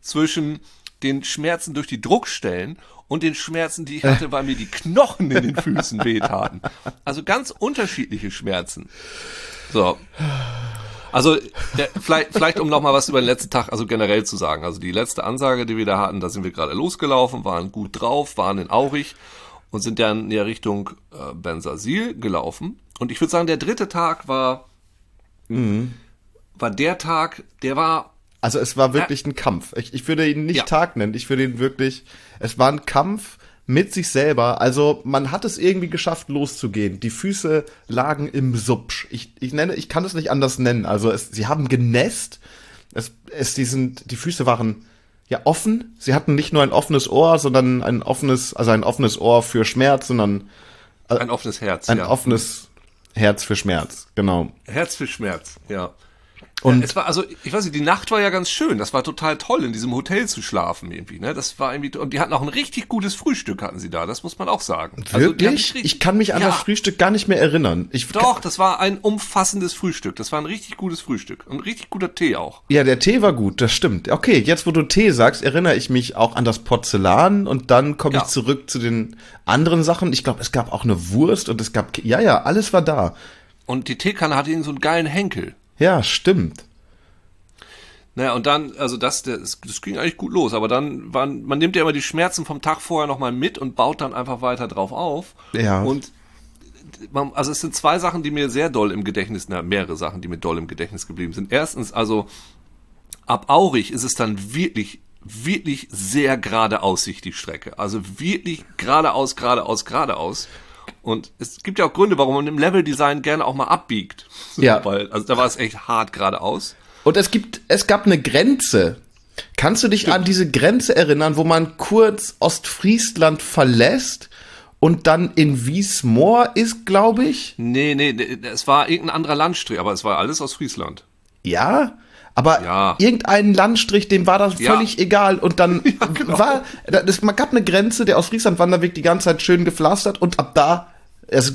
zwischen den Schmerzen durch die Druckstellen und den Schmerzen, die ich hatte, weil mir die Knochen in den Füßen wehtaten. Also ganz unterschiedliche Schmerzen. So. Also vielleicht um nochmal was über den letzten Tag, also generell zu sagen. Also die letzte Ansage, die wir da hatten, da sind wir gerade losgelaufen, waren gut drauf, waren in Aurich und sind dann in Richtung Bensersiel gelaufen. Und ich würde sagen, der dritte Tag war der Tag, der war... Also es war wirklich ein Kampf. Ich würde ihn nicht Tag nennen, ich würde ihn wirklich... Es war ein Kampf mit sich selber. Also man hat es irgendwie geschafft, loszugehen. Die Füße lagen im Subsch. Ich kann es nicht anders nennen. Also sie haben genässt. Die Füße waren ja offen. Sie hatten nicht nur ein offenes Ohr, sondern ein offenes Ohr für Schmerz, sondern ein offenes Herz. Ein offenes Herz für Schmerz, genau. Herz für Schmerz, ja. Und ja, es war, also, ich weiß nicht, die Nacht war ja ganz schön. Das war total toll, in diesem Hotel zu schlafen irgendwie, ne? Das war irgendwie, und die hatten auch ein richtig gutes Frühstück, hatten sie da. Das muss man auch sagen. Wirklich? Also, ich kann mich an das Frühstück gar nicht mehr erinnern. Das war ein umfassendes Frühstück. Das war ein richtig gutes Frühstück. Und ein richtig guter Tee auch. Ja, der Tee war gut, das stimmt. Okay, jetzt wo du Tee sagst, erinnere ich mich auch an das Porzellan und dann komme ich zurück zu den anderen Sachen. Ich glaube, es gab auch eine Wurst und es gab, alles war da. Und die Teekanne hatte irgendwie so einen geilen Henkel. Ja, stimmt. Naja, und dann, also das ging eigentlich gut los, aber dann man nimmt ja immer die Schmerzen vom Tag vorher nochmal mit und baut dann einfach weiter drauf auf. Ja. Und also es sind zwei Sachen, die mir sehr doll im Gedächtnis, mehrere Sachen, die mir doll im Gedächtnis geblieben sind. Erstens, also ab Aurich ist es dann wirklich, wirklich sehr geradeaus die Strecke. Also wirklich geradeaus, geradeaus, geradeaus. Und es gibt ja auch Gründe, warum man im Leveldesign gerne auch mal abbiegt. Ja. Weil, also da war es echt hart geradeaus. Und es gab eine Grenze. Kannst du dich an diese Grenze erinnern, wo man kurz Ostfriesland verlässt und dann in Wiesmoor ist, glaube ich? Nee, es war irgendein anderer Landstrich, aber es war alles Ostfriesland. Ja? Aber irgendeinen Landstrich, dem war das völlig egal. Und dann man gab eine Grenze, der Ostfriesland-Wanderweg die ganze Zeit schön gepflastert. Und ab da,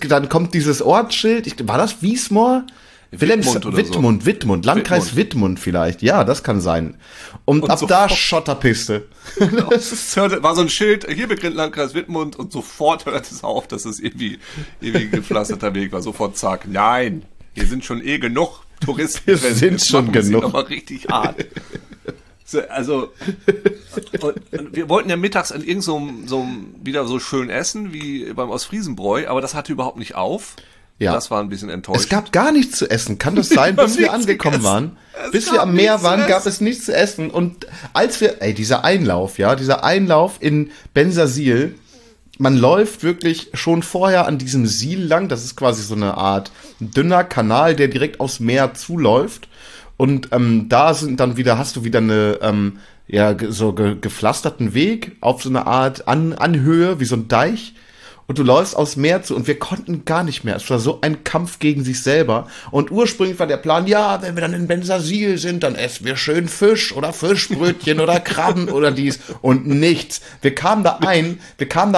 dann kommt dieses Ortsschild. War das Wiesmoor? Wittmund, Landkreis Wittmund vielleicht. Ja, das kann sein. Und ab da Schotterpiste. Genau. Das war so ein Schild, hier beginnt Landkreis Wittmund. Und sofort hört es auf, dass es irgendwie ein gepflasterter Weg war. Sofort zack, nein, hier sind schon genug Touristen, wir sind schon genug. Aber richtig hart. Also, wir wollten ja mittags an irgendeinem wieder so schön essen wie beim Ostfriesenbräu, aber das hatte überhaupt nicht auf. Ja. Das war ein bisschen enttäuschend. Es gab gar nichts zu essen. Kann das sein, bis wir angekommen waren? Bis wir am Meer waren, gab es nichts zu essen. Und als wir, dieser Einlauf in Bensersiel, man läuft wirklich schon vorher an diesem Siel lang. Das ist quasi so eine Art dünner Kanal, der direkt aufs Meer zuläuft. Und da sind dann wieder, hast du wieder eine gepflasterten Weg auf so eine Art Anhöhe, wie so ein Deich. Und du läufst aufs Meer zu und wir konnten gar nicht mehr. Es war so ein Kampf gegen sich selber. Und ursprünglich war der Plan, wenn wir dann in Bensersiel sind, dann essen wir schön Fisch oder Fischbrötchen oder Krabben oder dies und nichts. Wir kamen da ein, wir kamen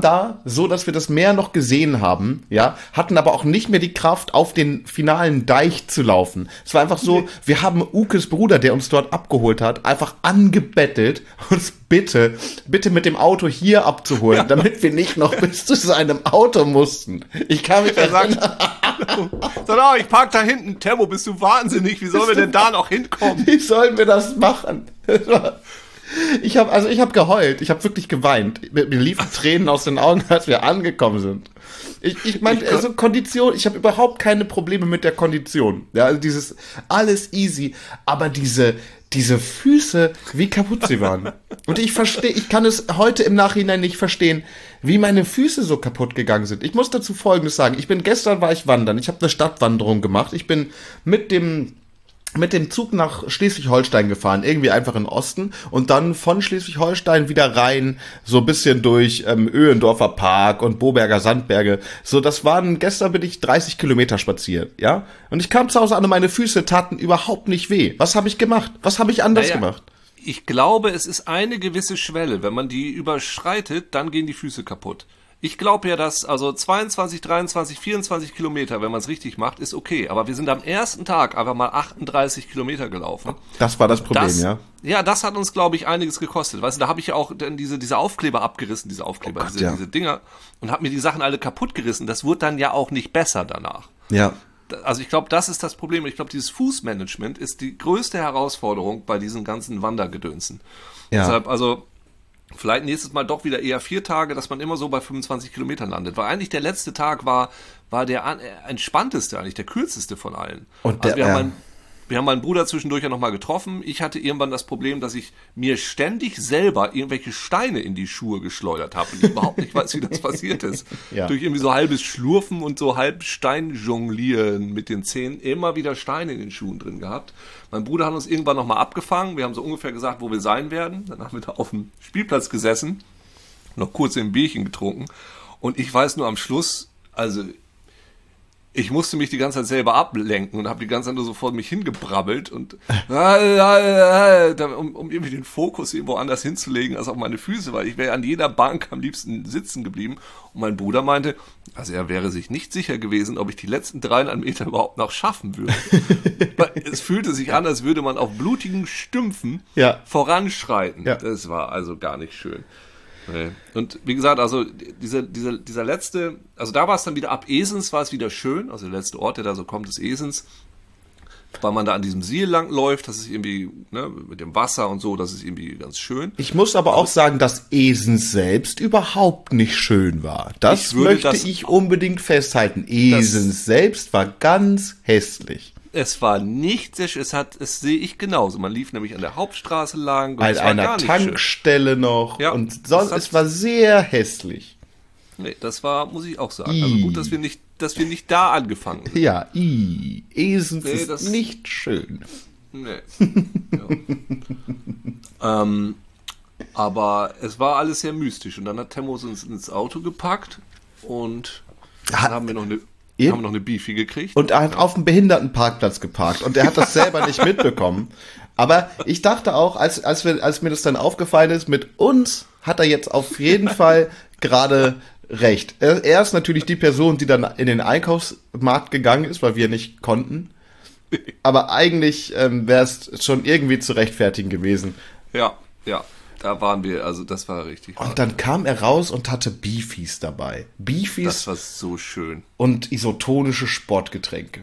da so, dass wir das Meer noch gesehen haben, hatten aber auch nicht mehr die Kraft, auf den finalen Deich zu laufen. Es war einfach so, wir haben Ukes Bruder, der uns dort abgeholt hat, einfach angebettelt, uns bitte mit dem Auto hier abzuholen, damit wir nicht noch bis zu seinem Auto mussten. Ich kann mich erinnern. Ich park da hinten. Temo, bist du wahnsinnig? Wie sollen wir denn da noch hinkommen? Wie sollen wir das machen? Ich habe geheult. Ich habe wirklich geweint. Mir liefen Tränen aus den Augen, als wir angekommen sind. Ich meine, also Kondition, ich habe überhaupt keine Probleme mit der Kondition. Ja, also dieses alles easy, aber diese Füße, wie kaputt sie waren. Und ich kann es heute im Nachhinein nicht verstehen, wie meine Füße so kaputt gegangen sind. Ich muss dazu Folgendes sagen. Gestern war ich wandern. Ich habe eine Stadtwanderung gemacht. Ich bin mit dem Zug nach Schleswig-Holstein gefahren, irgendwie einfach in den Osten und dann von Schleswig-Holstein wieder rein, so ein bisschen durch Öjendorfer Park und Boberger Sandberge. So, gestern bin ich 30 Kilometer spaziert, ja? Und ich kam zu Hause an und meine Füße taten überhaupt nicht weh. Was habe ich gemacht? Was habe ich anders gemacht? Ich glaube, es ist eine gewisse Schwelle. Wenn man die überschreitet, dann gehen die Füße kaputt. Ich glaube ja, dass 22, 23, 24 Kilometer, wenn man es richtig macht, ist okay. Aber wir sind am ersten Tag einfach mal 38 Kilometer gelaufen. Das war das Problem, ja. Ja, das hat uns, glaube ich, einiges gekostet. Weißt du, da habe ich ja auch dann diese Aufkleber abgerissen, diese Dinger, und habe mir die Sachen alle kaputt gerissen. Das wurde dann ja auch nicht besser danach. Ja. Also ich glaube, das ist das Problem. Ich glaube, dieses Fußmanagement ist die größte Herausforderung bei diesen ganzen Wandergedönsen. Ja. Deshalb, vielleicht nächstes Mal doch wieder eher 4 Tage, dass man immer so bei 25 Kilometern landet. Weil eigentlich der letzte Tag war der entspannteste, eigentlich der kürzeste von allen. Und also wir haben Wir haben meinen Bruder zwischendurch ja nochmal getroffen. Ich hatte irgendwann das Problem, dass ich mir ständig selber irgendwelche Steine in die Schuhe geschleudert habe und ich überhaupt nicht weiß, wie das passiert ist. Ja. Durch irgendwie so halbes Schlurfen und so halb Steinjonglieren mit den Zähnen immer wieder Steine in den Schuhen drin gehabt. Mein Bruder hat uns irgendwann nochmal abgefangen. Wir haben so ungefähr gesagt, wo wir sein werden. Dann haben wir da auf dem Spielplatz gesessen, noch kurz ein Bierchen getrunken und ich weiß nur am Schluss, also ich musste mich die ganze Zeit selber ablenken und habe die ganze Zeit nur so vor mich hingebrabbelt und um irgendwie den Fokus irgendwo anders hinzulegen als auf meine Füße, weil ich wäre an jeder Bank am liebsten sitzen geblieben. Und mein Bruder meinte, also er wäre sich nicht sicher gewesen, ob ich die letzten 3,5 Meter überhaupt noch schaffen würde. Es fühlte sich an, als würde man auf blutigen Stümpfen voranschreiten. Ja. Das war also gar nicht schön. Und wie gesagt, also dieser letzte, also da war es dann wieder ab Esens, war es wieder schön, also der letzte Ort, der da so kommt, ist Esens, weil man da an diesem Siel lang läuft, das ist irgendwie, ne, mit dem Wasser und so, das ist irgendwie ganz schön. Ich muss aber auch sagen, dass Esens selbst überhaupt nicht schön war. Das möchte ich unbedingt festhalten. Esens selbst war ganz hässlich. Es war nicht sehr schön, es sehe ich genauso. Man lief nämlich an der Hauptstraße lang. Und an einer Tankstelle schön. Noch. Ja, und sonst, es war sehr hässlich. Nee, das war, muss ich auch sagen. Also gut, dass wir nicht da angefangen sind. Ja, Esens ist nicht schön. Nee. Ja. Aber es war alles sehr mystisch. Und dann hat Temos uns ins Auto gepackt und dann haben wir noch eine Beefy gekriegt. Und er hat auf dem Behindertenparkplatz geparkt. Und er hat das selber nicht mitbekommen. Aber ich dachte auch, als mir das dann aufgefallen ist, mit uns hat er jetzt auf jeden Fall gerade recht. Er ist natürlich die Person, die dann in den Einkaufsmarkt gegangen ist, weil wir nicht konnten. Aber eigentlich wäre es schon irgendwie zu rechtfertigen gewesen. Ja, ja. Da waren wir, also das war richtig. Und dann kam er raus und hatte Beefies dabei. Beefies. Das war so schön. Und isotonische Sportgetränke.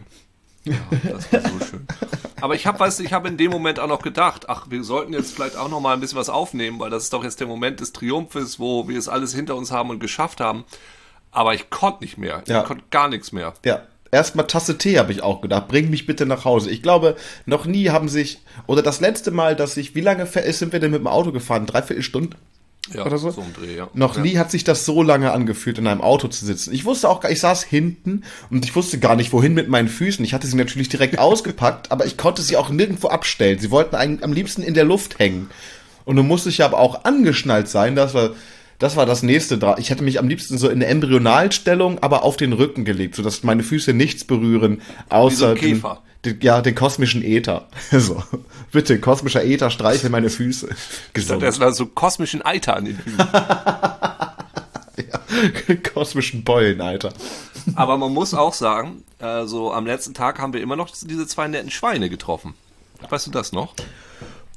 Ja, das war so schön. Aber ich habe in dem Moment auch noch gedacht, ach, wir sollten jetzt vielleicht auch noch mal ein bisschen was aufnehmen, weil das ist doch jetzt der Moment des Triumphes, wo wir es alles hinter uns haben und geschafft haben. Aber ich konnte nicht mehr. Ja. Ich konnte gar nichts mehr. Ja. Erstmal Tasse Tee, habe ich auch gedacht. Bring mich bitte nach Hause. Ich glaube, noch nie haben sich, oder das letzte Mal, dass sich, wie lange sind wir denn mit dem Auto gefahren? 3/4 Stunde? Ja, oder so? So ein Dreh, ja. Noch nie hat sich das so lange angefühlt, in einem Auto zu sitzen. Ich wusste auch, ich saß hinten und ich wusste gar nicht, wohin mit meinen Füßen. Ich hatte sie natürlich direkt ausgepackt, aber ich konnte sie auch nirgendwo abstellen. Sie wollten einen am liebsten in der Luft hängen. Und nun musste ich aber auch angeschnallt sein, dass wir... Das war das nächste. Ich hätte mich am liebsten so in der Embryonalstellung, aber auf den Rücken gelegt, sodass meine Füße nichts berühren, außer Käfer. Den kosmischen Äther. So. Bitte, kosmischer Äther, streichel meine Füße. Das war so kosmischen Eiter an den Füßen. Ja, kosmischen Beulenalter. Aber man muss auch sagen, also am letzten Tag haben wir immer noch diese zwei netten Schweine getroffen. Weißt du das noch?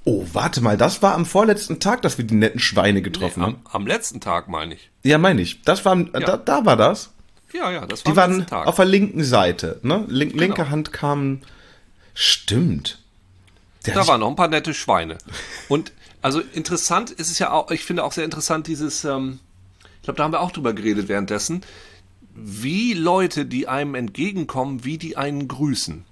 Oh, warte mal, das war am vorletzten Tag, dass wir die netten Schweine getroffen haben. Am letzten Tag, meine ich. Ja, meine ich. Das war, ja. Da war das. Ja, das war am letzten Tag. Die waren auf der linken Seite, ne? Linke Hand kamen... Stimmt. Da waren noch ein paar nette Schweine. Und also interessant ist es ja auch, ich finde auch sehr interessant dieses, ich glaube, da haben wir auch drüber geredet währenddessen, wie Leute, die einem entgegenkommen, wie die einen grüßen.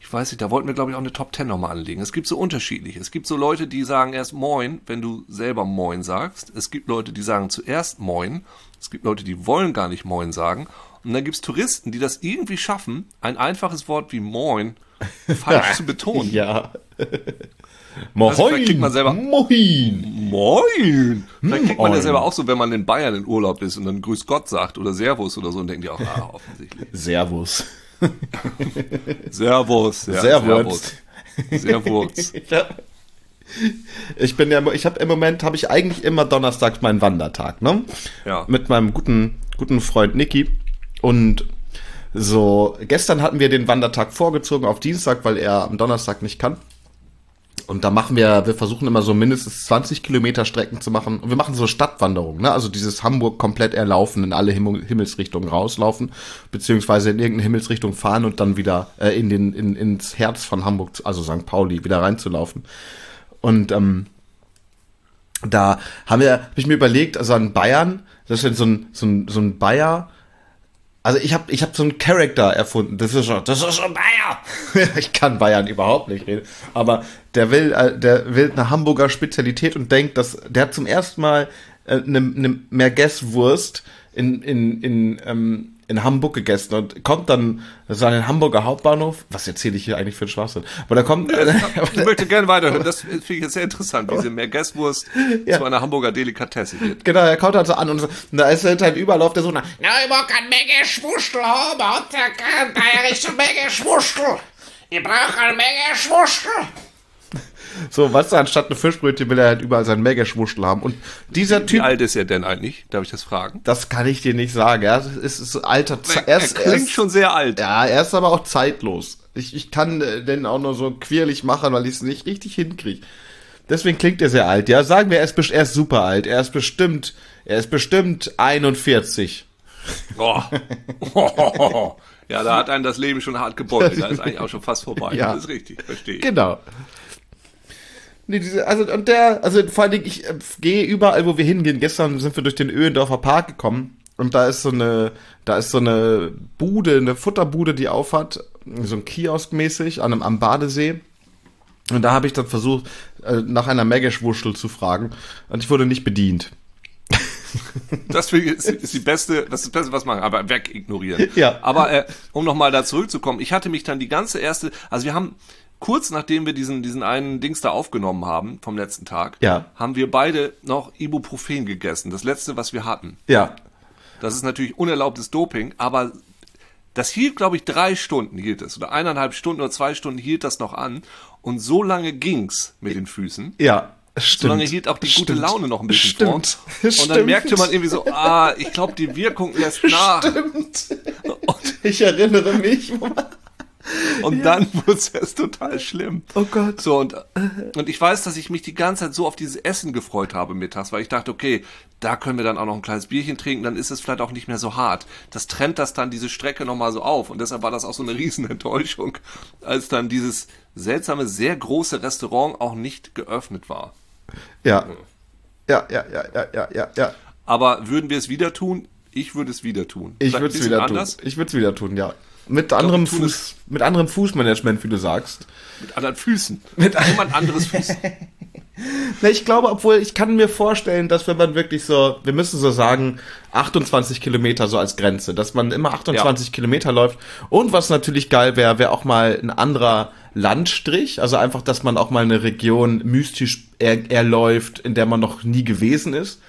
Ich weiß nicht, da wollten wir, glaube ich, auch eine Top 10 nochmal anlegen. Es gibt so unterschiedliche. Es gibt so Leute, die sagen erst Moin, wenn du selber Moin sagst. Es gibt Leute, die sagen zuerst Moin. Es gibt Leute, die wollen gar nicht Moin sagen. Und dann gibt es Touristen, die das irgendwie schaffen, ein einfaches Wort wie Moin falsch zu betonen. Ja. Moin. Also vielleicht kriegt man selber Moin. Moin. Vielleicht kriegt man ja selber auch so, wenn man in Bayern in Urlaub ist und dann Grüß Gott sagt oder Servus oder so und denkt ja auch, offensichtlich. Servus. Servus, ja, Servus. Ich habe im Moment eigentlich immer donnerstags meinen Wandertag, ne? Ja. Mit meinem guten Freund Niki. Und so, gestern hatten wir den Wandertag vorgezogen auf Dienstag, weil er am Donnerstag nicht kann. Und da wir versuchen immer so mindestens 20 Kilometer Strecken zu machen. Und wir machen so Stadtwanderungen, ne? Also dieses Hamburg komplett erlaufen, in alle Himmelsrichtungen rauslaufen, beziehungsweise in irgendeine Himmelsrichtung fahren und dann wieder ins Herz von Hamburg, also St. Pauli, wieder reinzulaufen. Und da habe ich mir überlegt, also in Bayern, das ist so ein Bayer, Also ich hab so einen Charakter erfunden. Das ist schon Bayern. Ich kann Bayern überhaupt nicht reden. Aber der will eine Hamburger Spezialität und denkt, dass der zum ersten Mal eine Merguez-Wurst in Hamburg gegessen und kommt dann, das war ein Hamburger Hauptbahnhof, was erzähle ich hier eigentlich für einen Schwachsinn, aber da kommt... Ich möchte gerne weiterhören, das finde ich jetzt sehr interessant, diese Merguez-Wurst zu einer Hamburger Delikatesse wird. Genau, er kommt dann so an und da ist halt überall auf der Suche nach, na, ich mag eine Menge Schwurstel haben, und da kann da ich eine Menge Schwurstel, ich brauche eine Menge Schwurstel. So, was anstatt eine Fischbrötchen will er halt überall seinen Mega-Schwuschtel haben. Und dieser Typ. Wie alt ist er denn eigentlich? Darf ich das fragen? Das kann ich dir nicht sagen. Ja, das ist alter. Er klingt schon sehr alt. Ja, er ist aber auch zeitlos. Ich kann den auch nur so quirlig machen, weil ich es nicht richtig hinkriege. Deswegen klingt er sehr alt. Ja, sagen wir, er ist super alt. Er ist bestimmt 41. Oh. Ja, da hat einen das Leben schon hart gebeutelt. Da ist eigentlich auch schon fast vorbei. Ja. Das ist richtig, verstehe ich. Genau. Nee, vor allen Dingen, ich gehe überall, wo wir hingehen. Gestern sind wir durch den Öjendorfer Park gekommen und da ist so eine Bude, eine Futterbude, die aufhat, so ein Kiosk mäßig am Badesee. Und da habe ich dann versucht, nach einer Megaschwurstel zu fragen und ich wurde nicht bedient. Das ist das Beste, was man, aber weg ignorieren. Ja. Aber um nochmal da zurückzukommen, ich hatte mich dann die ganze erste, also wir haben kurz nachdem wir diesen einen Dings da aufgenommen haben, vom letzten Tag, haben wir beide noch Ibuprofen gegessen. Das letzte, was wir hatten. Ja. Das ist natürlich unerlaubtes Doping, aber das hielt, glaube ich, 3 Stunden hielt es. Oder 1,5 Stunden oder 2 Stunden hielt das noch an. Und so lange ging's mit den Füßen. Ja. Stimmt. Solange hielt auch die gute Laune noch ein bisschen vor. Und dann merkte man irgendwie so, ich glaube, die Wirkung lässt nach. Stimmt. Und ich erinnere mich, und dann wurde es erst total schlimm. Oh Gott. So, und ich weiß, dass ich mich die ganze Zeit so auf dieses Essen gefreut habe mittags, weil ich dachte, okay, da können wir dann auch noch ein kleines Bierchen trinken, dann ist es vielleicht auch nicht mehr so hart. Das trennt das dann, diese Strecke nochmal so auf. Und deshalb war das auch so eine riesen Enttäuschung, als dann dieses seltsame, sehr große Restaurant auch nicht geöffnet war. Ja. Ja. Aber würden wir es wieder tun? Ich würde es wieder tun. Ich würde es wieder tun, ja. Mit anderem Fußmanagement, wie du sagst. Mit anderen Füßen. Mit jemand anderes Füßen. Na, ich glaube, ich kann mir vorstellen, dass wenn man wirklich so, wir müssen so sagen, 28 Kilometer so als Grenze, dass man immer 28 Kilometer läuft. Und was natürlich geil wäre auch mal ein anderer Landstrich. Also einfach, dass man auch mal eine Region mystisch erläuft, in der man noch nie gewesen ist.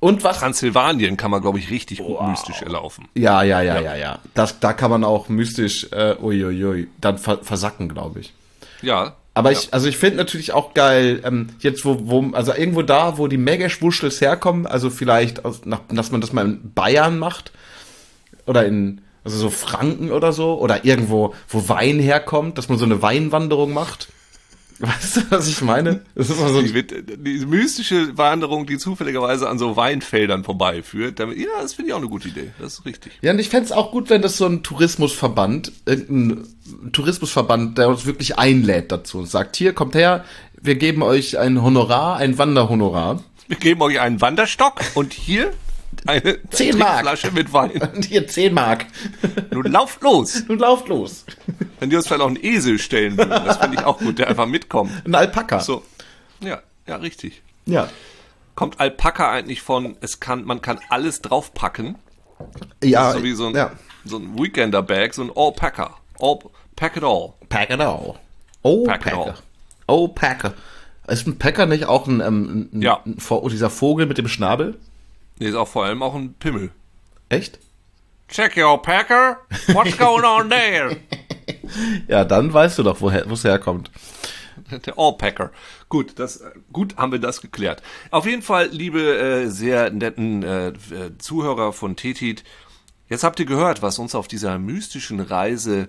Und was? Transsilvanien kann man, glaube ich, richtig gut mystisch erlaufen. Ja. Da kann man auch mystisch, dann versacken, glaube ich. Ja. Aber ich finde natürlich auch geil, jetzt wo irgendwo da, wo die Mega-Schwuschels herkommen, also vielleicht, dass man das mal in Bayern macht, oder so Franken oder so, oder irgendwo, wo Wein herkommt, dass man so eine Weinwanderung macht. Weißt du, was ich meine? Das ist so die mystische Wanderung, die zufälligerweise an so Weinfeldern vorbeiführt. Das finde ich auch eine gute Idee. Das ist richtig. Ja, und ich fände es auch gut, wenn das so ein Tourismusverband, der uns wirklich einlädt dazu und sagt, hier, kommt her, wir geben euch ein Honorar, ein Wanderhonorar. Wir geben euch einen Wanderstock und hier eine 10 Mark. Flasche mit Wein. Und hier 10 Mark. Nun lauft los. Wenn die uns vielleicht auch einen Esel stellen würden, das finde ich auch gut, der einfach mitkommt. Ein Alpaka. So. Ja, richtig. Ja. Kommt Alpaka eigentlich von, man kann alles draufpacken? Ja. So wie so ein Weekender-Bag, so ein All-Packer. Pack it all. Oh, Packer. Ist ein Packer nicht auch dieser Vogel mit dem Schnabel? Nee, ist auch vor allem auch ein Pimmel. Echt? Check your Packer. What's going on there? Ja, dann weißt du doch, wo es herkommt. Der All-Packer. Gut, haben wir das geklärt. Auf jeden Fall, liebe sehr netten Zuhörer von Tetit, jetzt habt ihr gehört, was uns auf dieser mystischen Reise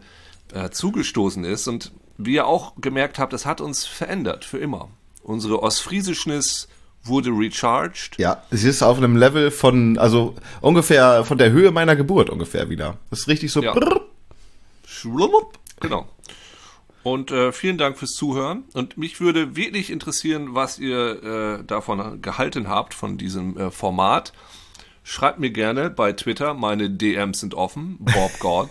zugestoßen ist und wie ihr auch gemerkt habt, das hat uns verändert, für immer. Unsere Ostfriesischnis wurde recharged. Ja, es ist auf einem Level von, also ungefähr von der Höhe meiner Geburt ungefähr wieder. Das ist richtig so. Ja. Genau. Und vielen Dank fürs Zuhören. Und mich würde wirklich interessieren, was ihr davon gehalten habt, von diesem Format. Schreibt mir gerne bei Twitter, meine DMs sind offen, Bob God.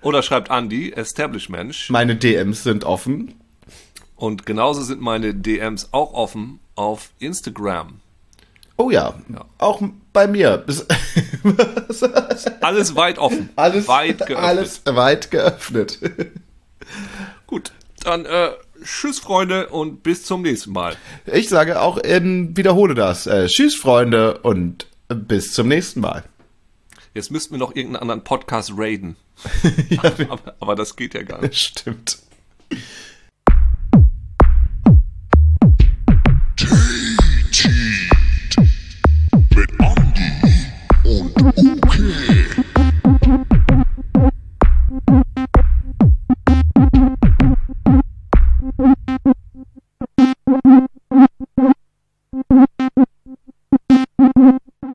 Oder schreibt Andi, Establishment Mensch. Meine DMs sind offen. Und genauso sind meine DMs auch offen auf Instagram. Oh ja, ja. Auch bei mir. Alles weit offen. Alles weit geöffnet. Gut, dann tschüss, Freunde, und bis zum nächsten Mal. Ich sage auch, wiederhole das. Tschüss, Freunde, und bis zum nächsten Mal. Jetzt müssten wir noch irgendeinen anderen Podcast raiden. Ja, aber das geht ja gar nicht. Stimmt.